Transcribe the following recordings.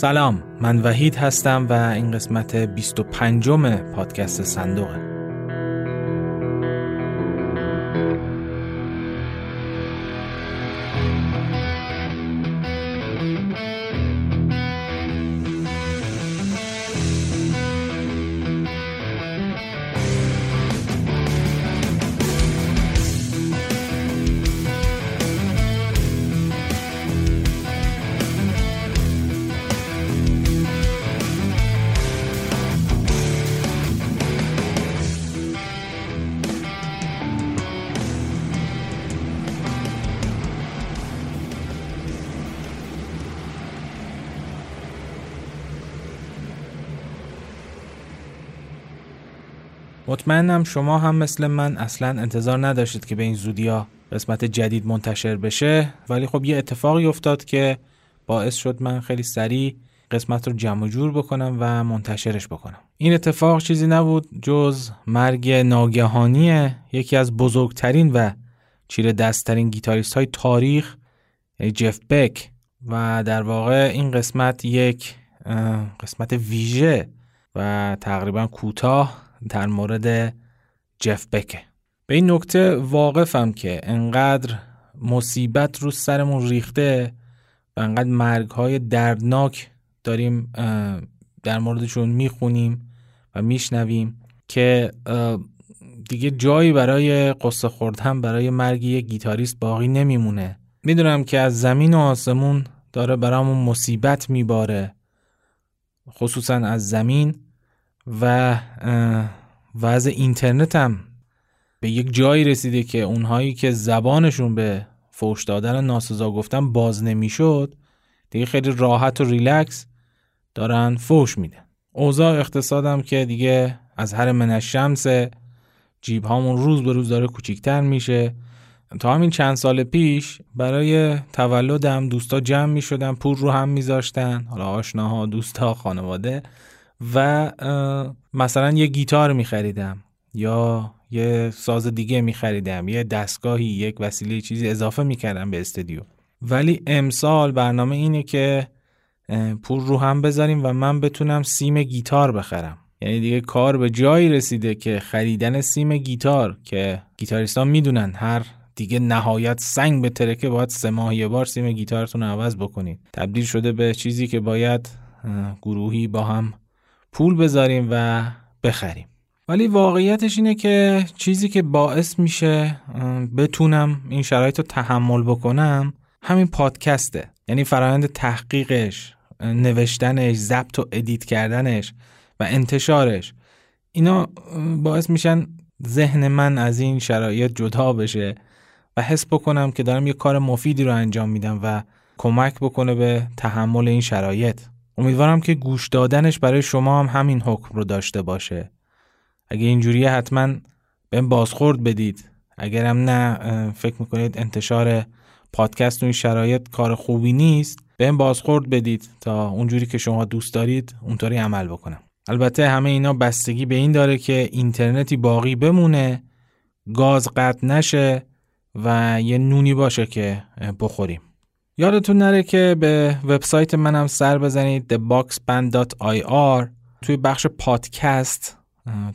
سلام، من وحید هستم و این قسمت 25م پادکست صندوقه. مطمئنم شما هم مثل من اصلا انتظار نداشتید که به این زودیا قسمت جدید منتشر بشه، ولی خب یه اتفاقی افتاد که باعث شد من خیلی سریع قسمت رو جمع جور بکنم و منتشرش بکنم. این اتفاق چیزی نبود جز مرگ ناگهانی یکی از بزرگترین و چیره دستترین گیتاریست های تاریخ، جف بک، و در واقع این قسمت یک قسمت ویژه و تقریبا کوتاه در مورد جف بکه. به این نکته واقفم که انقدر مصیبت رو سرمون ریخته و انقدر مرگ‌های دردناک داریم در موردشون میخونیم و میشنویم که دیگه جایی برای قصه خوردن برای مرگ یک گیتاریست باقی نمیمونه. میدونم که از زمین و آسمون داره برامون مصیبت میباره، خصوصا از زمین، و وضع اینترنت هم به یک جایی رسیده که اونهایی که زبانشون به فحش دادن و ناسزا گفتن باز نمیشد دیگه خیلی راحت و ریلکس دارن فحش میدن. اوضاع اقتصادم که دیگه از هرم الشمس، جیب هامون روز به روز داره کوچیکتر میشه. تا همین چند سال پیش برای تولدم دوستا جمع میشدن، پول رو هم میذاشتن، حالا آشناها، دوستا، خانواده، و مثلا یه گیتار می خریدم یا یه ساز دیگه می خریدم، یه دستگاهی، یک وسیله، چیزی اضافه می کردم به استودیو. ولی امسال برنامه اینه که پول رو هم بذاریم و من بتونم سیم گیتار بخرم. یعنی دیگه کار به جایی رسیده که خریدن سیم گیتار که گیتاریستان می دونن هر دیگه نهایت سنگ به ترکه باید 3 ماه یه بار سیم گیتارتون رو عوض بکنید، تبدیل شده به چیزی که باید گروهی با هم پول بذاریم و بخریم. ولی واقعیتش اینه که چیزی که باعث میشه بتونم این شرایط رو تحمل بکنم همین پادکسته. یعنی فرآیند تحقیقش، نوشتنش، ضبط و ادیت کردنش و انتشارش، اینا باعث میشن ذهن من از این شرایط جدا بشه و حس بکنم که دارم یه کار مفیدی رو انجام میدم و کمک بکنه به تحمل این شرایط. امیدوارم که گوش دادنش برای شما هم همین حکم رو داشته باشه. اگه اینجوریه حتما بهم بازخورد بدید. اگرم نه، فکر میکنید انتشار پادکست و این شرایط کار خوبی نیست، بهم بازخورد بدید تا اونجوری که شما دوست دارید اونطوری عمل بکنم. البته همه اینا بستگی به این داره که اینترنتی باقی بمونه، گاز قطع نشه و یه نونی باشه که بخوریم. یادتون نره که به وبسایت منم سر بزنید، theboxband.ir. توی بخش پادکست،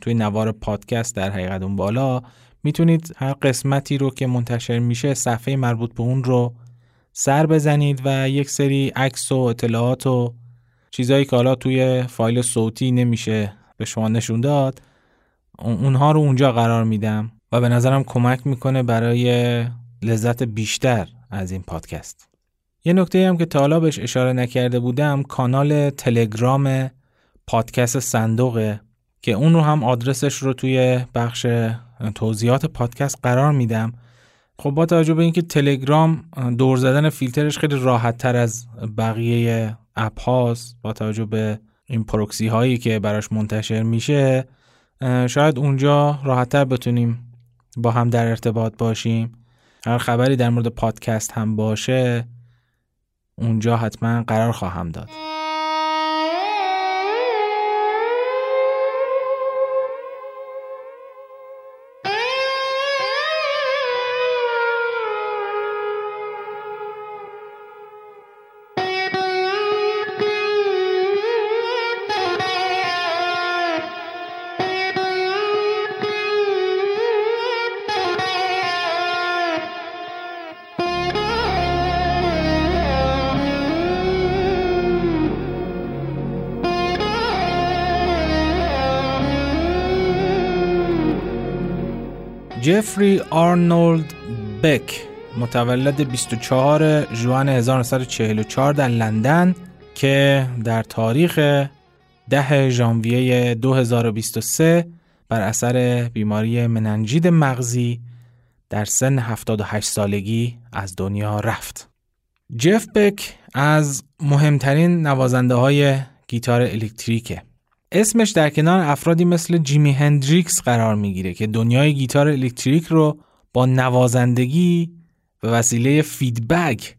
توی نوار پادکست در حقیقت اون بالا میتونید هر قسمتی رو که منتشر میشه صفحه مربوط به اون رو سر بزنید و یک سری عکس و اطلاعات و چیزایی که حالا توی فایل صوتی نمیشه به شما نشون داد اونها رو اونجا قرار میدم و به نظرم کمک میکنه برای لذت بیشتر از این پادکست. یه نکته هم که تا حالا بهش اشاره نکرده بودم کانال تلگرام پادکست صندوقه که اون رو هم آدرسش رو توی بخش توضیحات پادکست قرار میدم. خب با توجه به اینکه تلگرام دور زدن فیلترش خیلی راحت تر از بقیه اپ هاست، با توجه به این پروکسی هایی که براش منتشر میشه، شاید اونجا راحت تر بتونیم با هم در ارتباط باشیم. هر خبری در مورد پادکست هم باشه اونجا حتما قرار خواهم داد. جفری آرنولد بک متولد 24 ژوئن 1944 در لندن که در تاریخ 10 ژانویه 2023 بر اثر بیماری مننژیت مغزی در سن 78 سالگی از دنیا رفت. جف بک از مهمترین نوازنده های گیتار الکتریکه. اسمش در کنار افرادی مثل جیمی هندریکس قرار میگیره که دنیای گیتار الکتریک رو با نوازندگی به وسیله فیدبک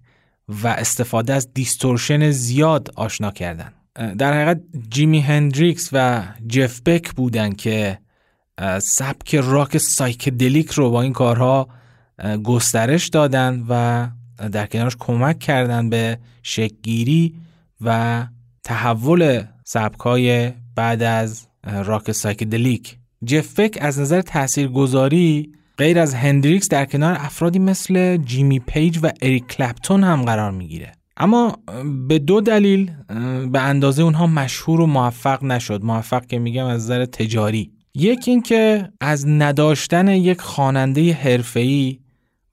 و استفاده از دیستورشن زیاد آشنا کردن. در حقیقت جیمی هندریکس و جف بک بودن که سبک راک سایکدلیک رو با این کارها گسترش دادن و در کنارش کمک کردن به شکل‌گیری و تحول سبک‌های بعد از راک سایکدلیک. جف بک از نظر تاثیرگذاری غیر از هندریکس در کنار افرادی مثل جیمی پیج و اریک کلپتون هم قرار میگیره، اما به دو دلیل به اندازه اونها مشهور و موفق نشد. موفق که میگم از نظر تجاری، یکی این که از نداشتن یک خواننده حرفه‌ای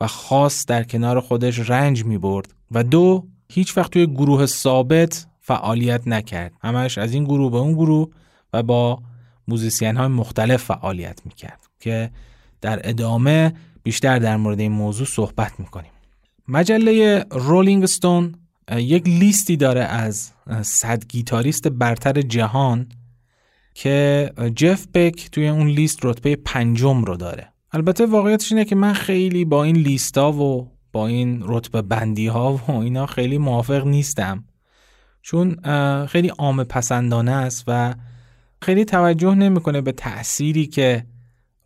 و خاص در کنار خودش رنج می‌برد، و دو، هیچ وقت توی گروه ثابت فعالیت نکرد، همش از این گروه به اون گروه و با موزیسین‌های مختلف فعالیت می‌کرد که در ادامه بیشتر در مورد این موضوع صحبت می‌کنیم. مجله رولینگ استون یک لیستی داره از 100 گیتاریست برتر جهان که جف بک توی اون لیست رتبه 5 رو داره. البته واقعیتش اینه که من خیلی با این لیستا و با این رتبه بندی ها و اینا خیلی موافق نیستم، چون خیلی عامه پسندانه است و خیلی توجه نمیکنه به تأثیری که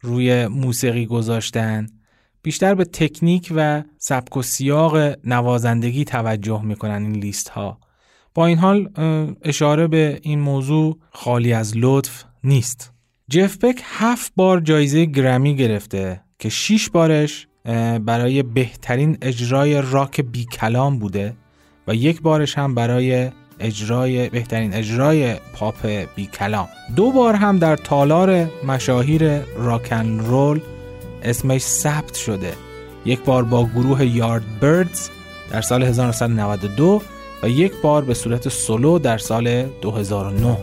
روی موسیقی گذاشتن، بیشتر به تکنیک و سبک و سیاق نوازندگی توجه میکنن این لیست ها. با این حال اشاره به این موضوع خالی از لطف نیست. جف بک 7 بار جایزه گرمی گرفته که 6 بارش برای بهترین اجرای راک بی کلام بوده و 1 بارش هم برای بهترین اجرای پاپ بی کلام. 2 بار هم در تالار مشاهیر راکن رول اسمش ثبت شده، 1 بار با گروه یاردبیردز در سال 1992 و 1 بار به صورت سولو در سال 2009.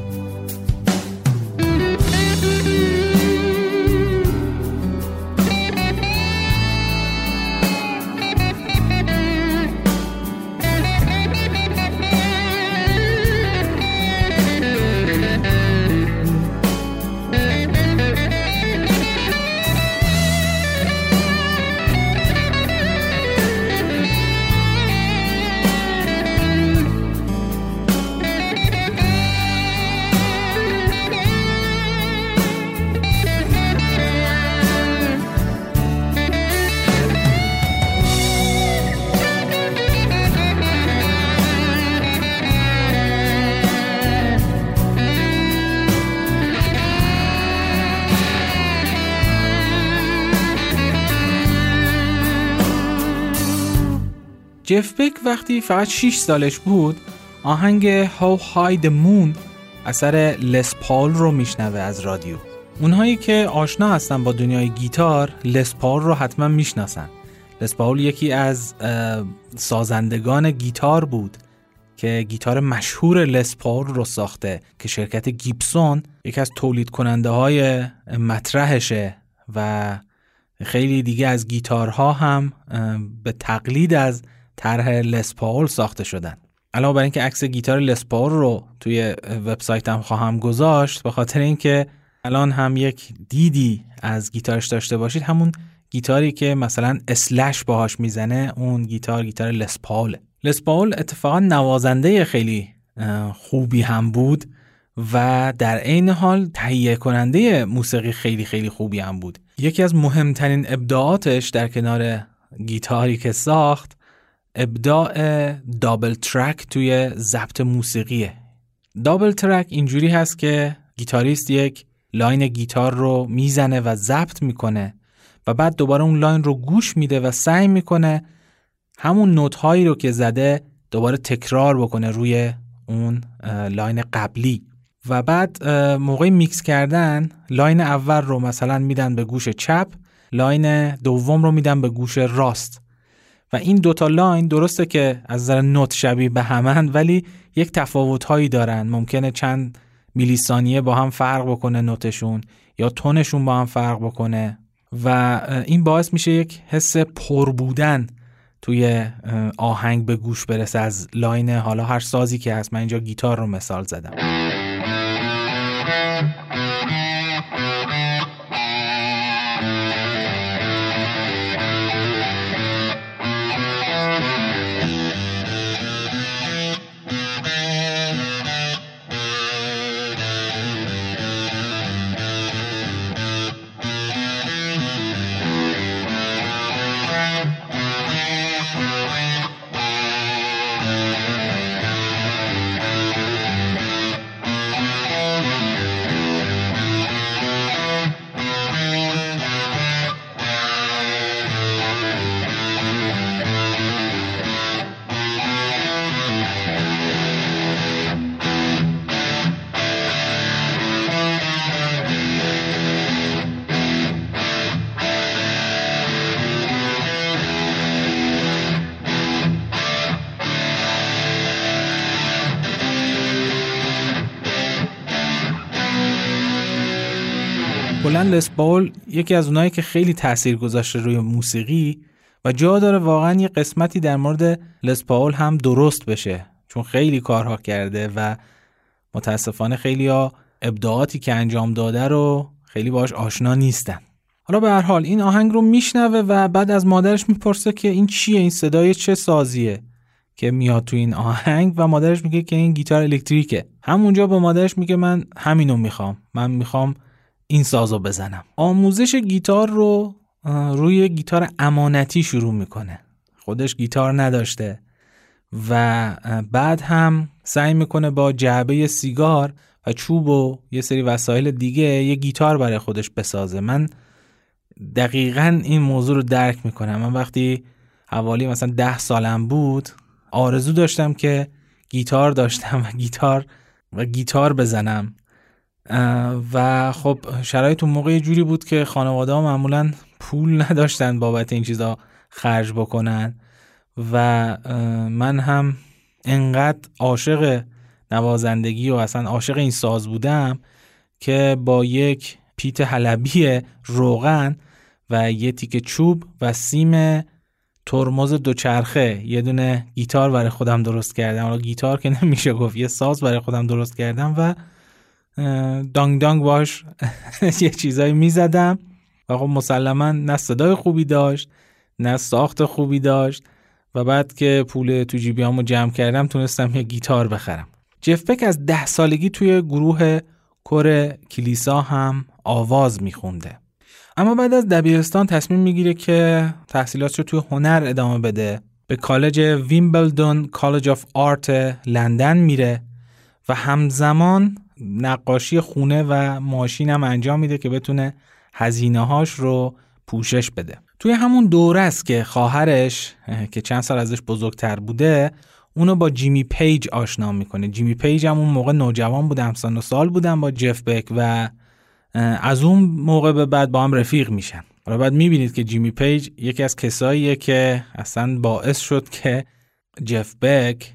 جف بک وقتی فقط 6 سالش بود آهنگ How High The Moon اثر لس پال رو میشنوه از رادیو. اونهایی که آشنا هستن با دنیای گیتار لس پال رو حتما میشناسن. لس پال یکی از سازندگان گیتار بود که گیتار مشهور لس پال رو ساخته که شرکت گیبسون یکی از تولید کننده های مطرحشه و خیلی دیگه از گیتارها هم به تقلید از طرح لس پاول ساخته شدن. علاوه بر اینکه عکس گیتار لس پاول رو توی وبسایتم خواهم گذاشت، به خاطر اینکه الان هم یک دیدی از گیتارش داشته باشید، همون گیتاری که مثلا اسلش باهاش میزنه اون گیتار لس پاول. لس پاول اتفاقا نوازنده خیلی خوبی هم بود و در عین حال تهیه کننده موسیقی خیلی خیلی خوبی هم بود. یکی از مهمترین ابداعاتش در کنار گیتاری که ساخت ابداع دابل ترک توی ضبط موسیقیه. دابل ترک اینجوری هست که گیتاریست یک لاین گیتار رو میزنه و ضبط میکنه و بعد دوباره اون لاین رو گوش میده و سعی میکنه همون نوت هایی رو که زده دوباره تکرار بکنه روی اون لاین قبلی، و بعد موقع میکس کردن لاین اول رو مثلا میدن به گوش چپ، لاین دوم رو میدم به گوش راست و این دوتا لاین درسته که از نظر نوت شبیه به همن ولی یک تفاوت‌هایی دارن، ممکنه چند میلی ثانیه با هم فرق بکنه نوتشون یا تونشون با هم فرق بکنه و این باعث میشه یک حس پر بودن توی آهنگ به گوش برسه از لاین حالا هر سازی که هست. من اینجا گیتار رو مثال زدم. لس پول یکی از اونایی که خیلی تأثیر گذاشته روی موسیقی و جا داره واقعا یه قسمتی در مورد لس پول هم درست بشه، چون خیلی کارها کرده و متاسفانه خیلی ها ابداعاتی که انجام داده رو خیلی باهاش آشنا نیستن. حالا به هر حال این آهنگ رو میشنوه و بعد از مادرش میپرسه که این چیه، این صدای چه سازیه که میاد تو این آهنگ و مادرش میگه که این گیتار الکتریکه. همونجا به مادرش میگه من همینو میخوام، من میخوام این سازو بزنم. آموزش گیتار رو روی گیتار امانتی شروع میکنه. خودش گیتار نداشته و بعد هم سعی میکنه با جعبه سیگار و چوب و یه سری وسایل دیگه یه گیتار برای خودش بسازه. من دقیقاً این موضوع رو درک میکنم. من وقتی حوالی مثلا 10 سالم بود آرزو داشتم که گیتار داشتم و گیتار بزنم و خب شرایط اون موقع جوری بود که خانواده ها معمولا پول نداشتن بابت این چیزا خرج بکنن و من هم انقدر عاشق نوازندگی و اصلا عاشق این ساز بودم که با یک پیت حلبی روغن و یه تیکه چوب و سیم ترمز دوچرخه یه دونه گیتار برای خودم درست کردم. حالا گیتار که نمیشه گفت، یه ساز برای خودم درست کردم و دانگ دانگ باش یه چیزایی میزدم و خب مسلما نه صدای خوبی داشت نه ساخت خوبی داشت و بعد که پول تو جیبیامو جمع کردم تونستم یه گیتار بخرم. جف بک از 10 سالگی توی گروه کور کلیسا هم آواز میخونده، اما بعد از دبیرستان تصمیم میگیره که تحصیلاتش رو توی هنر ادامه بده. به کالج ویمبلدون کالج آف آرت لندن میره و همزمان نقاشی خونه و ماشین هم انجام میده که بتونه هزینه‌هاش رو پوشش بده. توی همون دوره است که خواهرش که چند سال ازش بزرگتر بوده اونو با جیمی پیج آشنا میکنه. جیمی پیج هم اون موقع نوجوان بود، همسن و سال بودن با جف بک و از اون موقع به بعد با هم رفیق میشن. حالا بعد میبینید که جیمی پیج یکی از کساییه که اصلا باعث شد که جف بک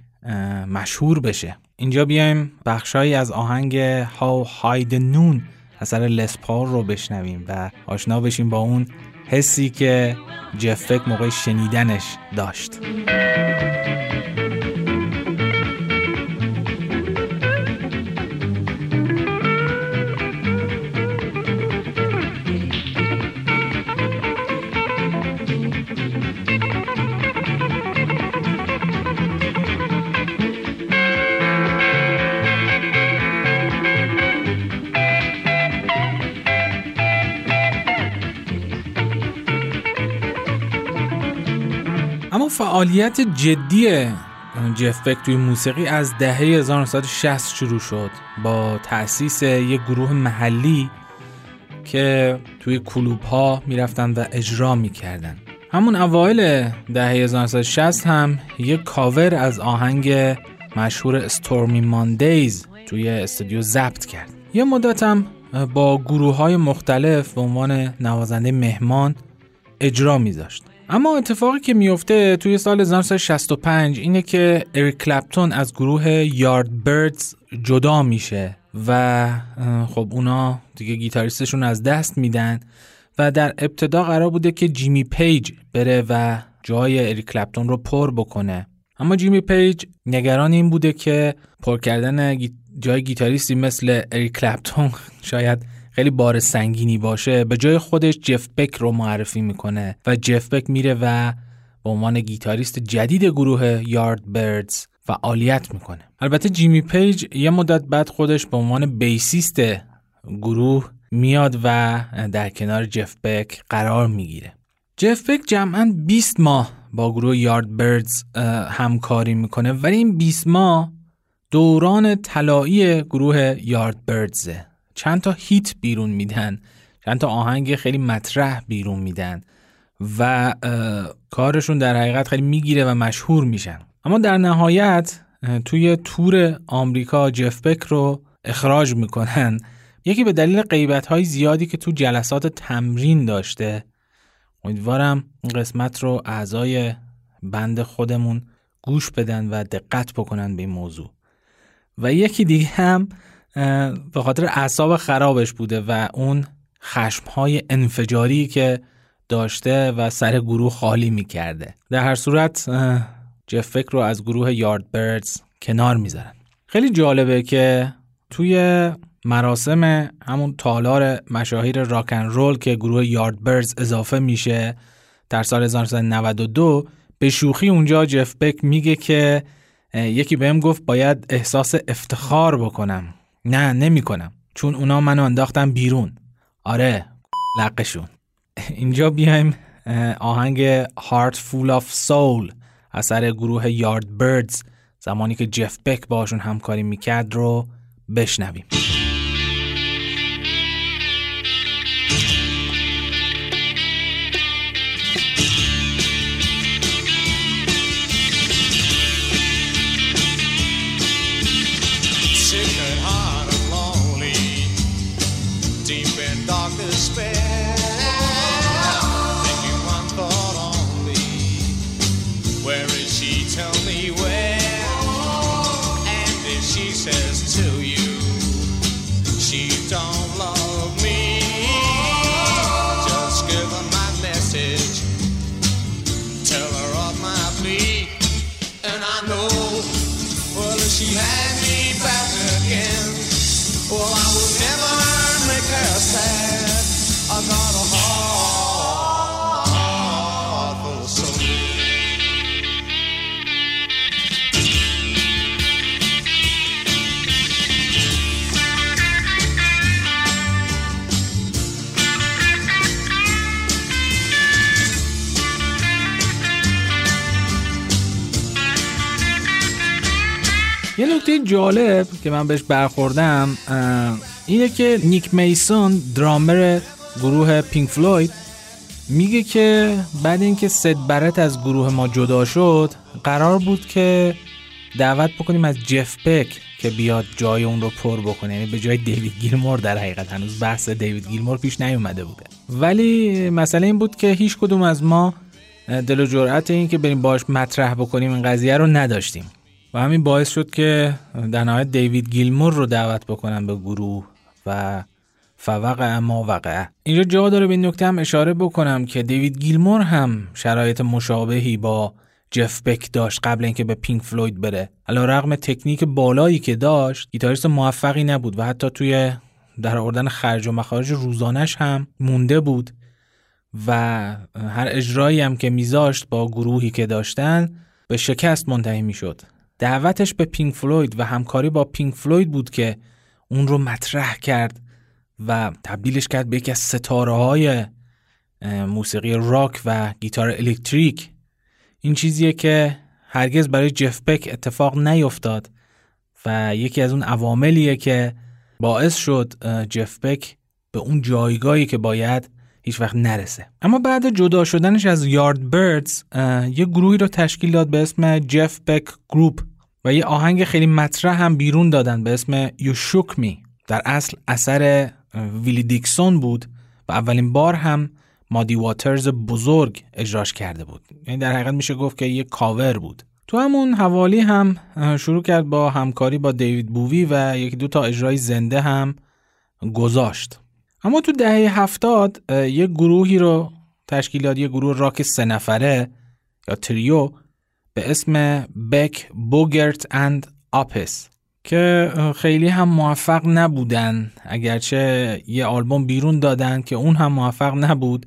مشهور بشه. اینجا بیایم بخشایی از آهنگ How High the Noon اثر لس پال رو بشنویم و آشنا بشیم با اون حسی که جف بک موقع شنیدنش داشت. فعالیت جدی جف بک توی موسیقی از دهه 1960 شروع شد با تأسیس یک گروه محلی که توی کلوب ها می رفتن و اجرا می کردن. همون اوایل دهه 1960 هم یک کاور از آهنگ مشهور Stormy Mondays توی استودیو ضبط کرد. یه مدت هم با گروه های مختلف به عنوان نوازنده مهمان اجرا میذاشت. اما اتفاقی که میفته توی سال 1965 اینه که اریک کلپتون از گروه یاردبردز جدا میشه و خب اونا دیگه گیتاریستشون از دست میدن و در ابتدا قرار بوده که جیمی پیج بره و جای اریک کلپتون رو پر بکنه. اما جیمی پیج نگران این بوده که پر کردن جای گیتاریستی مثل اریک کلپتون شاید خیلی بار سنگینی باشه، به جای خودش جف بک رو معرفی میکنه و جف بک میره و به عنوان گیتاریست جدید گروه یاردبردز فعالیت میکنه. البته جیمی پیج یه مدت بعد خودش به عنوان بیسیست گروه میاد و در کنار جف بک قرار میگیره. جف بک جمعاً 20 ماه با گروه یاردبردز همکاری میکنه، ولی این 20 ماه دوران طلایی گروه یاردبردزه. چند تا هیت بیرون میدن، چند تا آهنگ خیلی مطرح بیرون میدن و کارشون در حقیقت خیلی میگیره و مشهور میشن. اما در نهایت توی تور آمریکا جف بک رو اخراج میکنن، یکی به دلیل غیبت‌های زیادی که تو جلسات تمرین داشته. امیدوارم این قسمت رو اعضای بند خودمون گوش بدن و دقت بکنن به این موضوع. و یکی دیگه هم به خاطر اعصاب خرابش بوده و اون خشم‌های انفجاری که داشته و سر گروه خالی می‌کرده. در هر صورت جف بک رو از گروه یاردبردز کنار می‌ذارن. خیلی جالبه که توی مراسم همون تالار مشاهیر راک اند رول که گروه یاردبردز اضافه میشه در سال 1992، به شوخی اونجا جف بک میگه که یکی بهم گفت باید احساس افتخار بکنم. نه نمیکنم، چون اونا منو انداختن بیرون. آره لقشون. اینجا بیایم آهنگ Heart Full of Soul اثر گروه یاردبردز زمانی که جف بک باشون همکاری میکرد رو بشنویم. یه نکته جالب که من بهش برخوردم اینه که نیک میسون درامر گروه پینک فلوید میگه که بعد اینکه سد برت از گروه ما جدا شد قرار بود که دعوت بکنیم از جف بک که بیاد جای اون رو پر بکنه، یعنی به جای دیوید گیلمور. در حقیقت هنوز بحث دیوید گیلمور پیش نیومده بوده، ولی مسئله این بود که هیچ کدوم از ما دل و جرأت این که بریم باهاش مطرح بکنیم این قضیه رو نداشتیم و همین باعث شد که در نهایت دیوید گیلمور رو دعوت بکنن به گروه و فوقع ما وقعه. اینجا جا داره به این نکته هم اشاره بکنم که دیوید گیلمور هم شرایط مشابهی با جف بک داشت قبل اینکه به پینک فلوید بره. علیرغم تکنیک بالایی که داشت، گیتاریست موفقی نبود و حتی توی درآوردن خرج و مخارج روزانش هم مونده بود و هر اجرایی هم که میذاشت با گروهی که داشتن به شکست منتهی میشد. دعوتش به پینک فلوید و همکاری با پینک فلوید بود که اون رو مطرح کرد و تبدیلش کرد به یکی از ستاره‌های موسیقی راک و گیتار الکتریک. این چیزیه که هرگز برای جف بک اتفاق نیفتاد و یکی از اون عواملیه که باعث شد جف بک به اون جایگاهی که باید هیچ وقت نرسه. اما بعد جدا شدنش از یاردبردز یه گروهی رو تشکیل داد به اسم جف بک گروپ و یه آهنگ خیلی مطرح هم بیرون دادن به اسم You Shook Me. در اصل اثر ویلی دیکسون بود و اولین بار هم مادی واترز بزرگ اجراش کرده بود. یعنی در حقیقت میشه گفت که یه کاور بود. تو همون حوالی هم شروع کرد با همکاری با دیوید بووی و یکی دو تا اجرای زنده هم گذاشت. اما تو دهه 70 یه گروهی رو تشکیل داد، یه گروه راک 3 نفره یا تریو به اسم بک بوگرت اند آپیس که خیلی هم موفق نبودن، اگرچه یه آلبوم بیرون دادن که اون هم موفق نبود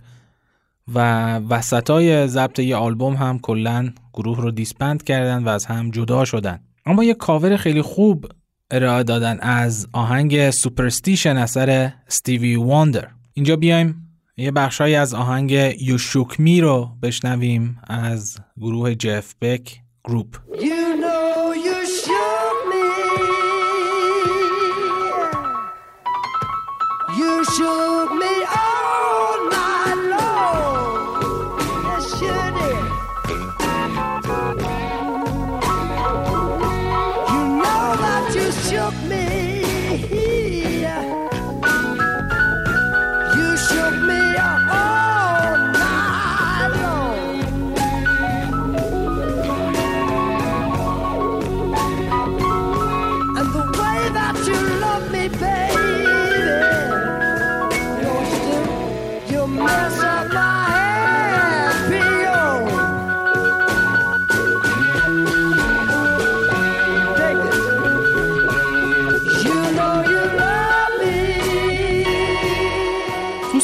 و وسطای ضبط یه آلبوم هم کلن گروه رو دیسپند کردن و از هم جدا شدن. اما یه کاور خیلی خوب ارائه دادن از آهنگ سوپرستیشن اثر استیوی واندر. اینجا بیایم یه بخشایی از آهنگ You Shook Me رو بشنویم از گروه جف بک گروپ. You shook me all night long. Yes, you did. You know that you shook me. You shook me all night long. And the way that you love me, baby.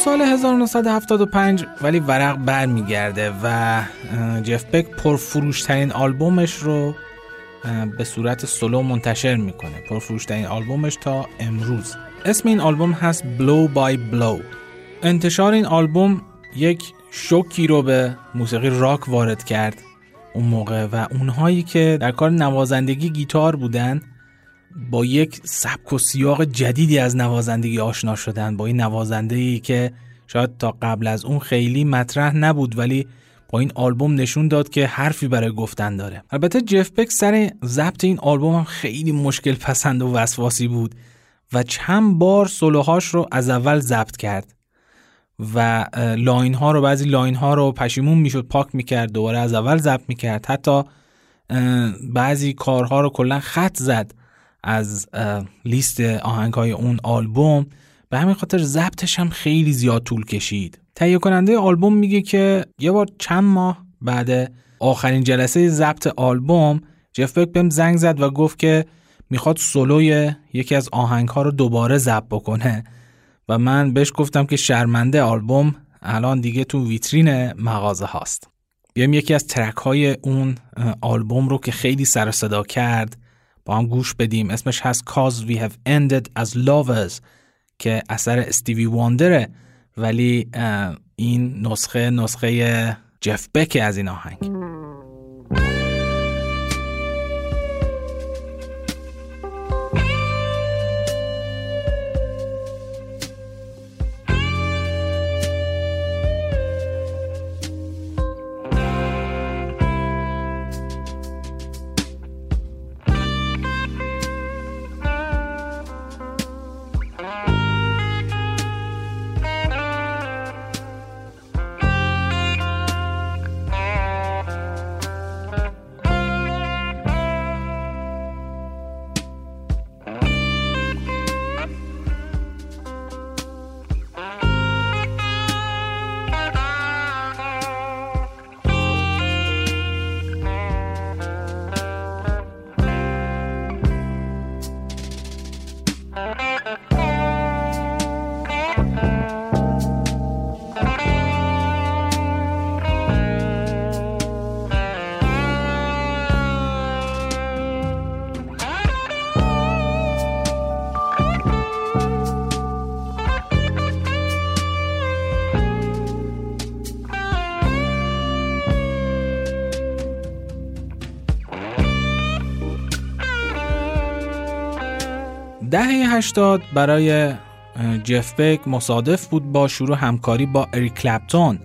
سال 1975 ولی ورق بر میگرده و جف بک پرفروشترین آلبومش رو به صورت سولو منتشر میکنه. پرفروشترین آلبومش تا امروز. اسم این آلبوم هست Blow by Blow. انتشار این آلبوم یک شوکی رو به موسیقی راک وارد کرد اون موقع و اونهایی که در کار نوازندگی گیتار بودن با یک سبک و سیاق جدیدی از نوازندگی آشنا شدن، با این نوازنده‌ای که شاید تا قبل از اون خیلی مطرح نبود ولی با این آلبوم نشون داد که حرفی برای گفتن داره. البته جف بک سر ضبط این آلبوم هم خیلی مشکل پسند و وسواسی بود و چند بار سولوهاش رو از اول ضبط کرد و بعضی لاین ها رو پشیمون میشد پاک میکرد، دوباره از اول ضبط میکرد، حتی بعضی کارها رو کلا خط زد از لیست آهنگ‌های اون آلبوم. به همین خاطر ضبطش هم خیلی زیاد طول کشید. تهیه کننده آلبوم میگه که یه بار چند ماه بعد آخرین جلسه ضبط آلبوم جف بک بهم زنگ زد و گفت که میخواد سولوی یکی از آهنگ‌ها رو دوباره ضبط بکنه و من بهش گفتم که شرمنده، آلبوم الان دیگه تو ویترین مغازه هاست. بیایم یکی از ترک‌های اون آلبوم رو که خیلی سر و صدا کرد با هم گوش بدیم. اسمش هست Cause We Have Ended As Lovers که اثر استیوی واندره ولی این نسخه جف بک از این آهنگ. دهه 80 برای جف بک مصادف بود با شروع همکاری با اریک کلپتون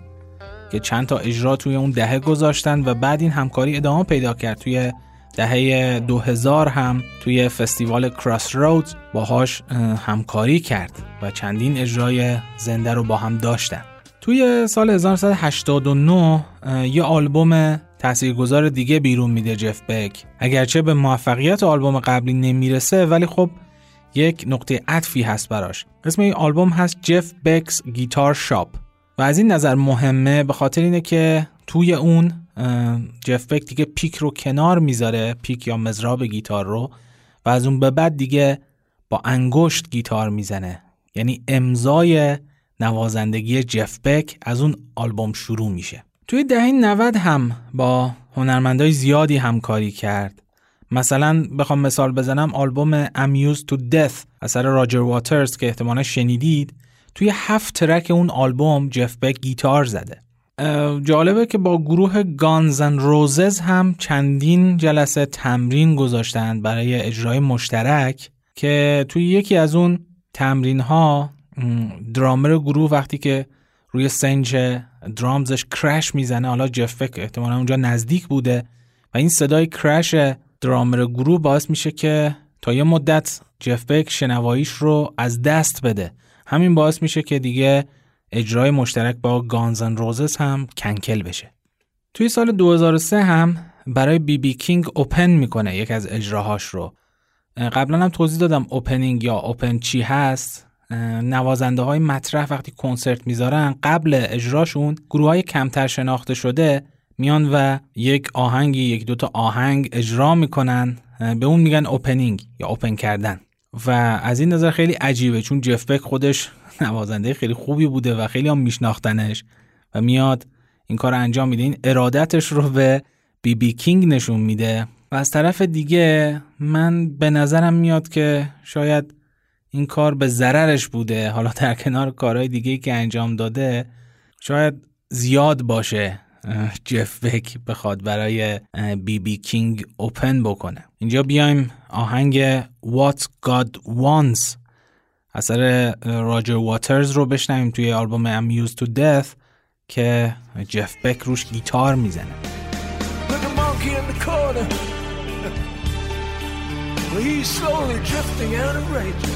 که چند تا اجرا توی اون دهه گذاشتن و بعد این همکاری ادامه پیدا کرد. توی دهه 2000 هم توی فستیوال کراس رودز باهاش همکاری کرد و چندین اجرای زنده رو با هم داشتن. توی سال 1989 یه آلبوم تاثیرگذار دیگه بیرون میده جف بک. اگرچه به موفقیت آلبوم قبلی نمیرسه ولی خب یک نقطه عطفی هست براش. اسم این آلبوم هست جف بکس گیتار شاپ و از این نظر مهمه به خاطر اینه که توی اون جف بک دیگه پیک رو کنار میذاره، پیک یا مزراب گیتار رو، و از اون به بعد دیگه با انگشت گیتار میزنه. یعنی امضای نوازندگی جف بک از اون آلبوم شروع میشه. توی دهه 90 هم با هنرمندای زیادی همکاری کرد. مثلا بخوام مثال بزنم، آلبوم Amused to Death اثر راجر واترز که احتمالاً شنیدید، توی 7 ترک اون آلبوم جف بک گیتار زده. جالبه که با گروه Guns N' Roses هم چندین جلسه تمرین گذاشتند برای اجرای مشترک، که توی یکی از اون تمرین ها درامر گروه وقتی که روی سنج درامزش کرش میزنه، حالا جف بک احتمالا اونجا نزدیک بوده و این صدای کرش درامر گروه باعث میشه که تا یه مدت جف بک شنواییش رو از دست بده. همین باعث میشه که دیگه اجرای مشترک با گانز ان روزز هم کنکل بشه. توی سال 2003 هم برای بی بی کینگ اوپن میکنه یک از اجراهاش رو. قبلا هم توضیح دادم اوپنینگ یا اوپن چی هست. نوازنده های مطرح وقتی کنسرت میذارن قبل اجراشون گروه های کمتر شناخته شده میان و یک آهنگی یک دوتا آهنگ اجرا میکنن، به اون میگن اوپنینگ یا اوپن کردن. و از این نظر خیلی عجیبه چون جف بک خودش نوازنده خیلی خوبی بوده و خیلی هم میشناختنش و میاد این کار انجام میده. این ارادتش رو به بی بی کینگ نشون میده. و از طرف دیگه من به نظرم میاد که شاید این کار به ضررش بوده، حالا در کنار کارهای دیگه‌ای که انجام داده شاید زیاد باشه جف بک بخواد برای بی بی کینگ اوپن بکنه. اینجا بیایم آهنگ What God Wants اثر راجر واترز رو بشنویم توی آلبوم Amused to Death که جف بک روش گیتار میزنه. He's slowly drifting out of range.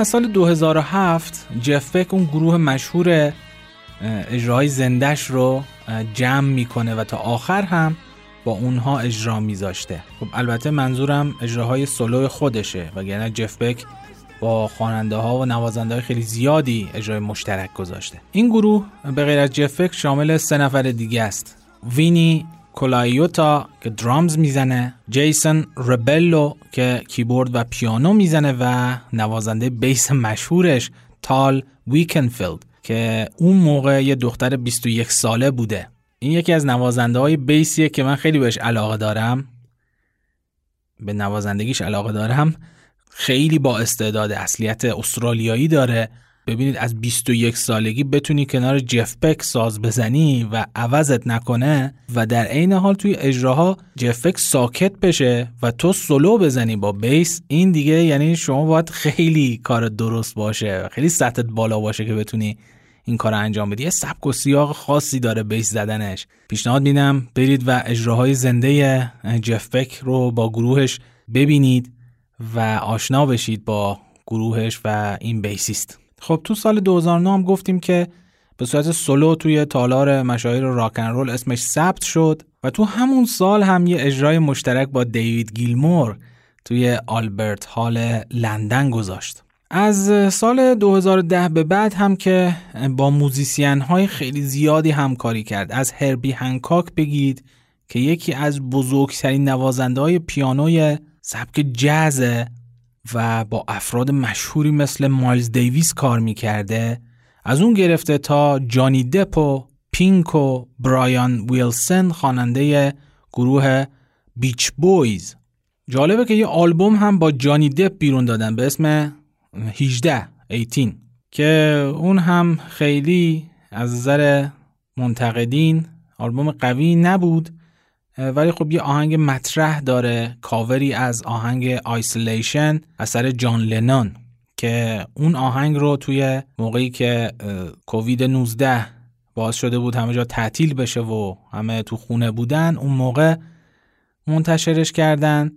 از سال 2007 جف بک اون گروه مشهور اجراهای زندش رو جمع میکنه و تا آخر هم با اونها اجرا میذاشته. خب البته منظورم اجراهای سولو خودشه، وگرنه جف بک با خواننده ها و نوازنده های خیلی زیادی اجرای مشترک گذاشته. این گروه به غیر از جف بک شامل 3 نفر دیگه است: وینی کولایوتا که درامز میزنه، جیسن ربلو که کیبورد و پیانو میزنه و نوازنده بیس مشهورش تال ویکنفیلد که اون موقع یه دختر 21 ساله بوده. این یکی از نوازنده های بیسیه که من خیلی بهش علاقه دارم، به نوازندگیش علاقه دارم. خیلی با استعداد، اصلیت استرالیایی داره. ببینید از 21 سالگی بتونی کنار جف بک ساز بزنی و عوضت نکنه و در عین حال توی اجراها جف بک ساکت بشه و تو سولو بزنی با بیس، این دیگه یعنی شما باید خیلی کار درست باشه، خیلی سطحت بالا باشه که بتونی این کار انجام بدی. یه سبک و سیاق خاصی داره بیس زدنش. پیشنهاد میدم برید و اجراهای زنده جف بک رو با گروهش ببینید و آشنا بشید با گروهش و این بیسیست. خب تو سال 2009 هم گفتیم که به صورت سولو توی تالار مشاهیر راک ان رول اسمش ثبت شد و تو همون سال هم یه اجرای مشترک با دیوید گیلمور توی آلبرت هال لندن گذاشت. از سال 2010 به بعد هم که با موزیسین های خیلی زیادی همکاری کرد، از هربی هنکاک بگید که یکی از بزرگترین نوازنده های پیانوی سبک جازه و با افراد مشهوری مثل مایلز دیویس کار میکرده، از اون گرفته تا جانی دپ و پینک و برایان ویلسن خواننده گروه بیچ بویز. جالبه که یه آلبوم هم با جانی دپ بیرون دادن به اسم 18 که اون هم خیلی از نظر منتقدین آلبوم قوی نبود، ولی خب یه آهنگ مطرح داره، کاوری از آهنگ آیسولیشن اثر جان لنان که اون آهنگ رو توی موقعی که کووید 19 باعث شده بود همه جا تعطیل بشه و همه تو خونه بودن، اون موقع منتشرش کردن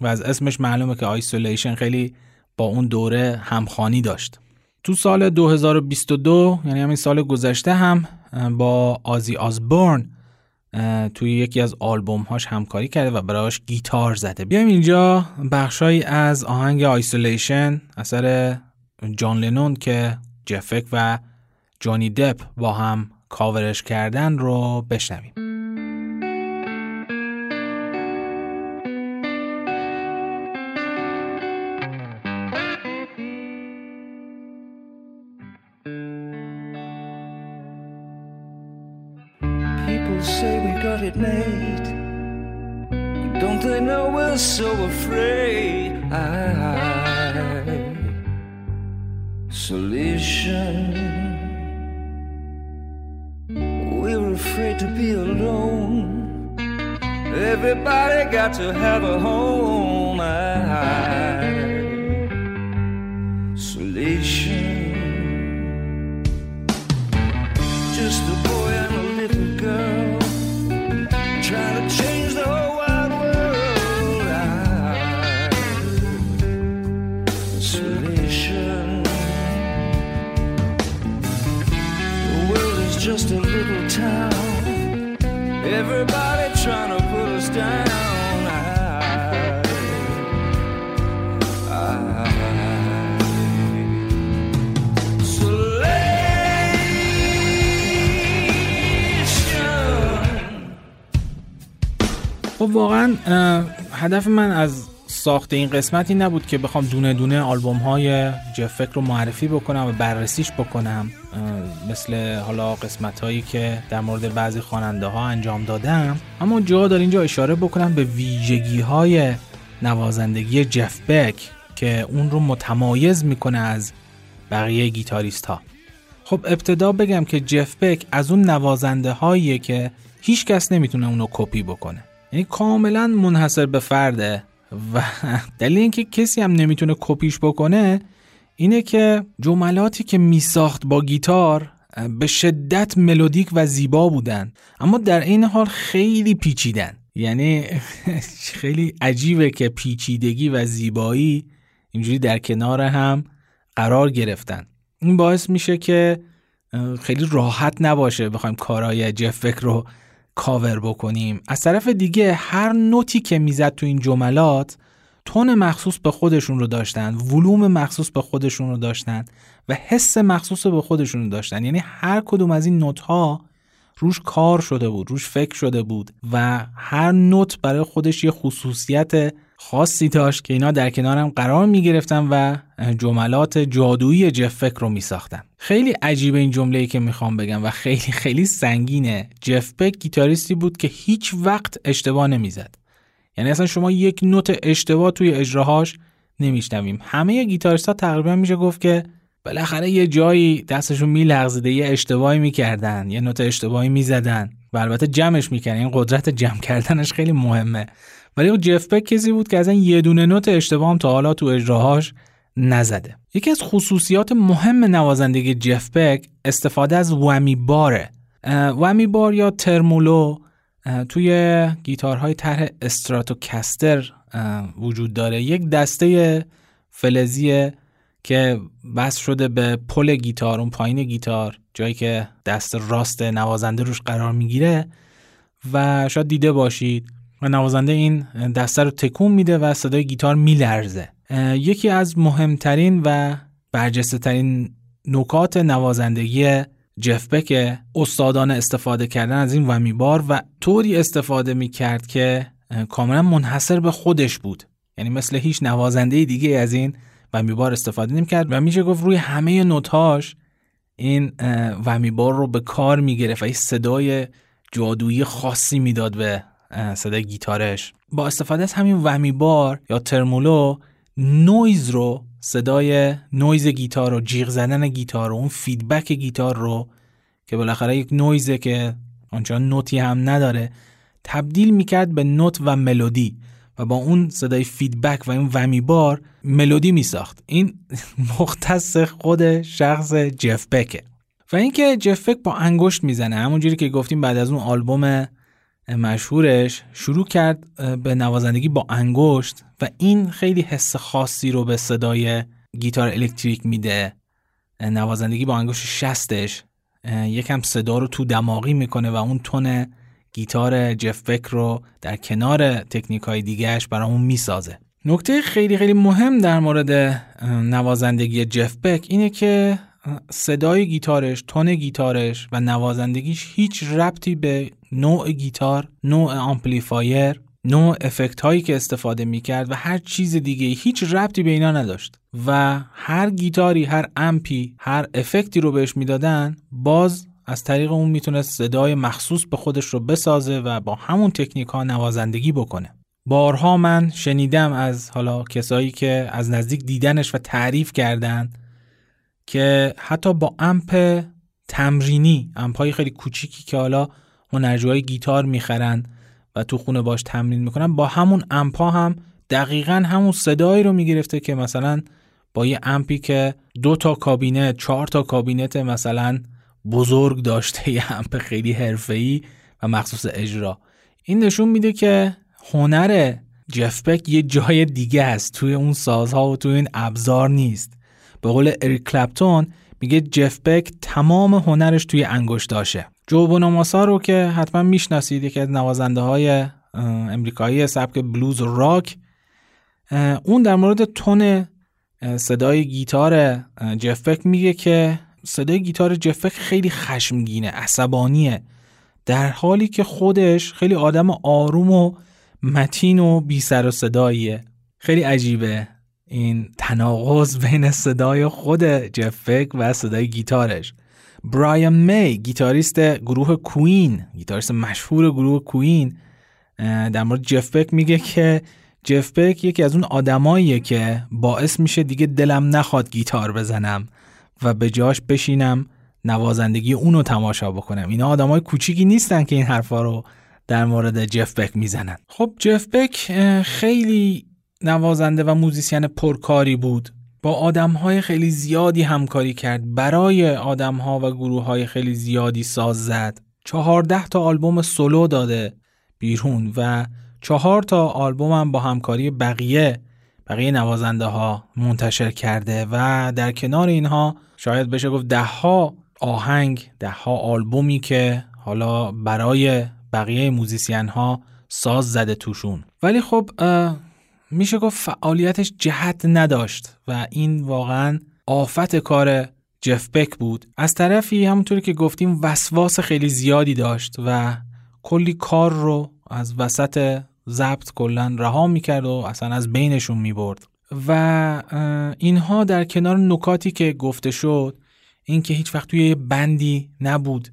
و از اسمش معلومه که آیسولیشن خیلی با اون دوره همخوانی داشت. تو سال 2022 یعنی همین سال گذشته هم با آزی آزبورن توی یکی از آلبوم هاش همکاری کرده و برایش گیتار زده. بیایم اینجا بخشایی از آهنگ آیسولیشن اثر جان لنون که جف بک و جانی دپ با هم کاورش کردن رو بشنویم. Made. Don't they know we're so afraid? Isolation. We're afraid to be alone. Everybody got to have a home. Isolation. Just a boy and a little girl. Trying to change the whole wide world. Isolation. The world is just a little town. Everybody trying to put us down. خب واقعا هدف من از ساخت این قسمتی نبود که بخوام دونه دونه آلبوم های جف بک رو معرفی بکنم و بررسیش بکنم، مثل حالا قسمت هایی که در مورد بعضی خواننده ها انجام دادم، اما جا داره اینجا اشاره بکنم به ویژگی های نوازندگی جف بک که اون رو متمایز میکنه از بقیه گیتاریست ها. خب ابتدا بگم که جف بک از اون نوازنده هاییه که هیچ کس نمیتونه اونو کپی بکنه، یعنی کاملا منحصر به فرده و دلیل اینکه کسی هم نمیتونه کپیش بکنه اینه که جملاتی که میساخت با گیتار به شدت ملودیک و زیبا بودن، اما در این حال خیلی پیچیدن. یعنی خیلی عجیبه که پیچیدگی و زیبایی اینجوری در کنار هم قرار گرفتن. این باعث میشه که خیلی راحت نباشه بخوایم کارهای جف بک رو کاور بکنیم. از طرف دیگه هر نوتی که میزد تو این جملات تون مخصوص به خودشون رو داشتن، ولوم مخصوص به خودشون رو داشتن و حس مخصوص به خودشون رو داشتن، یعنی هر کدوم از این نوت‌ها روش کار شده بود، روش فکر شده بود و هر نوت برای خودش یه خصوصیت خاصی داشت که اینا در کنار هم قرار میگرفتن و جملات جادویی جف بک رو میساختن. خیلی عجیبه این جمله‌ای که میخوام بگم و خیلی خیلی سنگینه. جف بک گیتاریستی بود که هیچ وقت اشتباه نمیزد، یعنی اصلا شما یک نوت اشتباه توی اجراهاش نمیشنویم. همه گیتاریست‌ها تقریبا میشه گفت که بالاخره یه جایی دستشون میلغزیده، یه اشتباهی میکردن، یه نوت اشتباهی میزدن و البته جمعش میکردن. این قدرت جمع کردنش خیلی مهمه، ولی جف بک کسی بود که از این یه دونه نوت اشتباه هم تا حالا تو اجراهاش نزده. یکی از خصوصیات مهم نوازندگی جف بک استفاده از ومی باره. ومی بار یا ترمولو توی گیتارهای طرح استراتوکستر وجود داره، یک دسته فلزیه که بست شده به پل گیتار، اون پایین گیتار جایی که دست راست نوازنده روش قرار میگیره و شاید دیده باشید و نوازنده این دسته رو تکون میده و صدای گیتار میلرزه. یکی از مهمترین و برجسته ترین نکات نوازندگی جف بک، استادانه استفاده کردن از این ومیبار و طوری استفاده می کرد که کاملا منحصر به خودش بود، یعنی مثل هیچ نوازنده دیگه از این ومیبار استفاده نمی کرد و میشه گفت روی همه نوتاش این ومیبار رو به کار می گرفت و این صدای جادویی خاصی میداد به صدای گیتارش. با استفاده از همین ومیبار یا ترمولو، نویز رو، صدای نویز گیتار رو، جیغ زدن گیتار رو، اون فیدبک گیتار رو که بالاخره یک نویزه که آنچنان نوتی هم نداره، تبدیل میکرد به نوت و ملودی و با اون صدای فیدبک و این ومیبار ملودی میساخت. این مختص خود شخص جف بکه. و اینکه جف بک با انگشت میزنه، همونجوری که گفتیم بعد از اون آلبوم مشهورش شروع کرد به نوازندگی با انگشت و این خیلی حس خاصی رو به صدای گیتار الکتریک میده. نوازندگی با انگشت شستش یکم صدا رو تو دماغی میکنه و اون تون گیتار جف بک رو در کنار تکنیک‌های دیگه‌اش برامون میسازه. نکته خیلی خیلی مهم در مورد نوازندگی جف بک اینه که صدای گیتارش، تون گیتارش و نوازندگیش هیچ ربطی به نوع گیتار، نوع آمپلیفایر، نوع افکت هایی که استفاده می کرد و هر چیز دیگه هیچ ربطی به اینا نداشت و هر گیتاری، هر امپی، هر افکتی رو بهش می دادن، باز از طریق اون می تونست صدای مخصوص به خودش رو بسازه و با همون تکنیک ها نوازندگی بکنه. بارها من شنیدم از حالا کسایی که از نزدیک دیدنش و تعریف کردن که حتی با امپ تمرینی، امپای خیلی کوچیکی که حالا هنرجوهای گیتار میخرن و تو خونه باش تمرین میکنن، با همون امپا هم دقیقاً همون صدایی رو میگرفته که مثلا با یه امپی که 2 تا کابینت، 4 تا کابینت مثلا بزرگ داشته، یه امپ خیلی حرفه‌ای و مخصوص اجرا. این نشون میده که هنر جف بک یه جای دیگه است، توی اون سازها و توی این ابزار نیست. به قول اریک کلپتون میگه جف بک تمام هنرش توی انگشتاشه. جو بوناماسا رو که حتما میشناسید، یکی از نوازنده های امریکایی سبک بلوز و راک، اون در مورد تون صدای گیتار جف بک میگه که صدای گیتار جف بک خیلی خشمگینه، عصبانیه، در حالی که خودش خیلی آدم آروم و متین و بی سر و صداییه. خیلی عجیبه این تناقض بین صدای خود جف بک و صدای گیتارش. برایان می، گیتاریست گروه کوین، گیتاریست مشهور گروه کوین، در مورد جف بک میگه که جف بک یکی از اون آدماییه که باعث میشه دیگه دلم نخواد گیتار بزنم و به جاش بشینم نوازندگی اونو تماشا بکنم. اینا آدمای کوچیکی نیستن که این حرفا رو در مورد جف بک میزنن. خب جف بک خیلی نوازنده و موزیسین پرکاری بود، با آدم‌های خیلی زیادی همکاری کرد، برای آدم‌ها و گروه‌های خیلی زیادی ساز زد، 14 تا آلبوم سولو داده بیرون و 4 تا آلبوم هم با همکاری بقیه نوازنده ها منتشر کرده و در کنار اینها شاید بشه گفت 10 ها آهنگ، 10 ها آلبومی که حالا برای بقیه موزیسین ها ساز زده توشون. ولی خب میشه گفت فعالیتش جهت نداشت و این واقعا آفت کار جف بک بود. از طرفی همونطوری که گفتیم وسواس خیلی زیادی داشت و کلی کار رو از وسط ضبط کلا رها میکرد و اصلا از بینشون میبرد و اینها در کنار نکاتی که گفته شد، این که هیچ وقت توی بندی نبود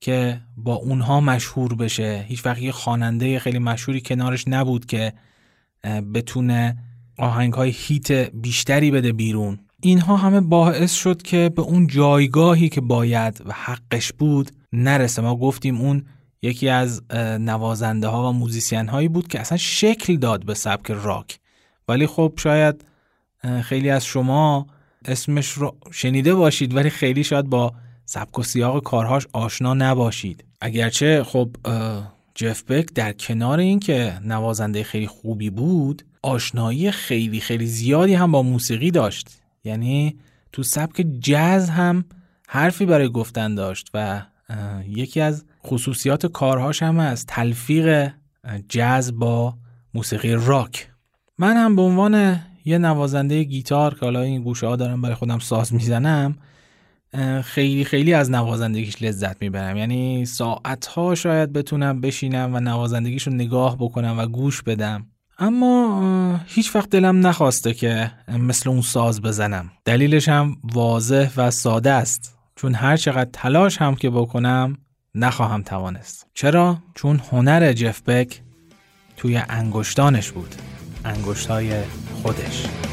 که با اونها مشهور بشه، هیچ وقت یه خواننده خیلی مشهوری کنارش نبود که بتونه آهنگ‌های هیت بیشتری بده بیرون، اینها همه باعث شد که به اون جایگاهی که باید و حقش بود نرسه. ما گفتیم اون یکی از نوازنده ها و موزیسین هایی بود که اصلا شکل داد به سبک راک، ولی خب شاید خیلی از شما اسمش رو شنیده باشید ولی خیلی شاید با سبک و سیاق کارهاش آشنا نباشید. اگرچه خب جف بک در کنار این که نوازنده خیلی خوبی بود، آشنایی خیلی خیلی زیادی هم با موسیقی داشت، یعنی تو سبک جاز هم حرفی برای گفتن داشت و یکی از خصوصیات کارهاش هم از تلفیق جاز با موسیقی راک. من هم به عنوان یه نوازنده گیتار که حالا این گوشه‌ها دارم برای خودم ساز میزنم، خیلی خیلی از نوازندگیش لذت میبرم. یعنی ساعتها شاید بتونم بشینم و نوازندگیش رو نگاه بکنم و گوش بدم، اما هیچ وقت دلم نخواسته که مثل اون ساز بزنم. دلیلش هم واضح و ساده است، چون هر چقدر تلاش هم که بکنم نخواهم توانست. چرا؟ چون هنر جف بک توی انگشتانش بود، انگشتای خودش.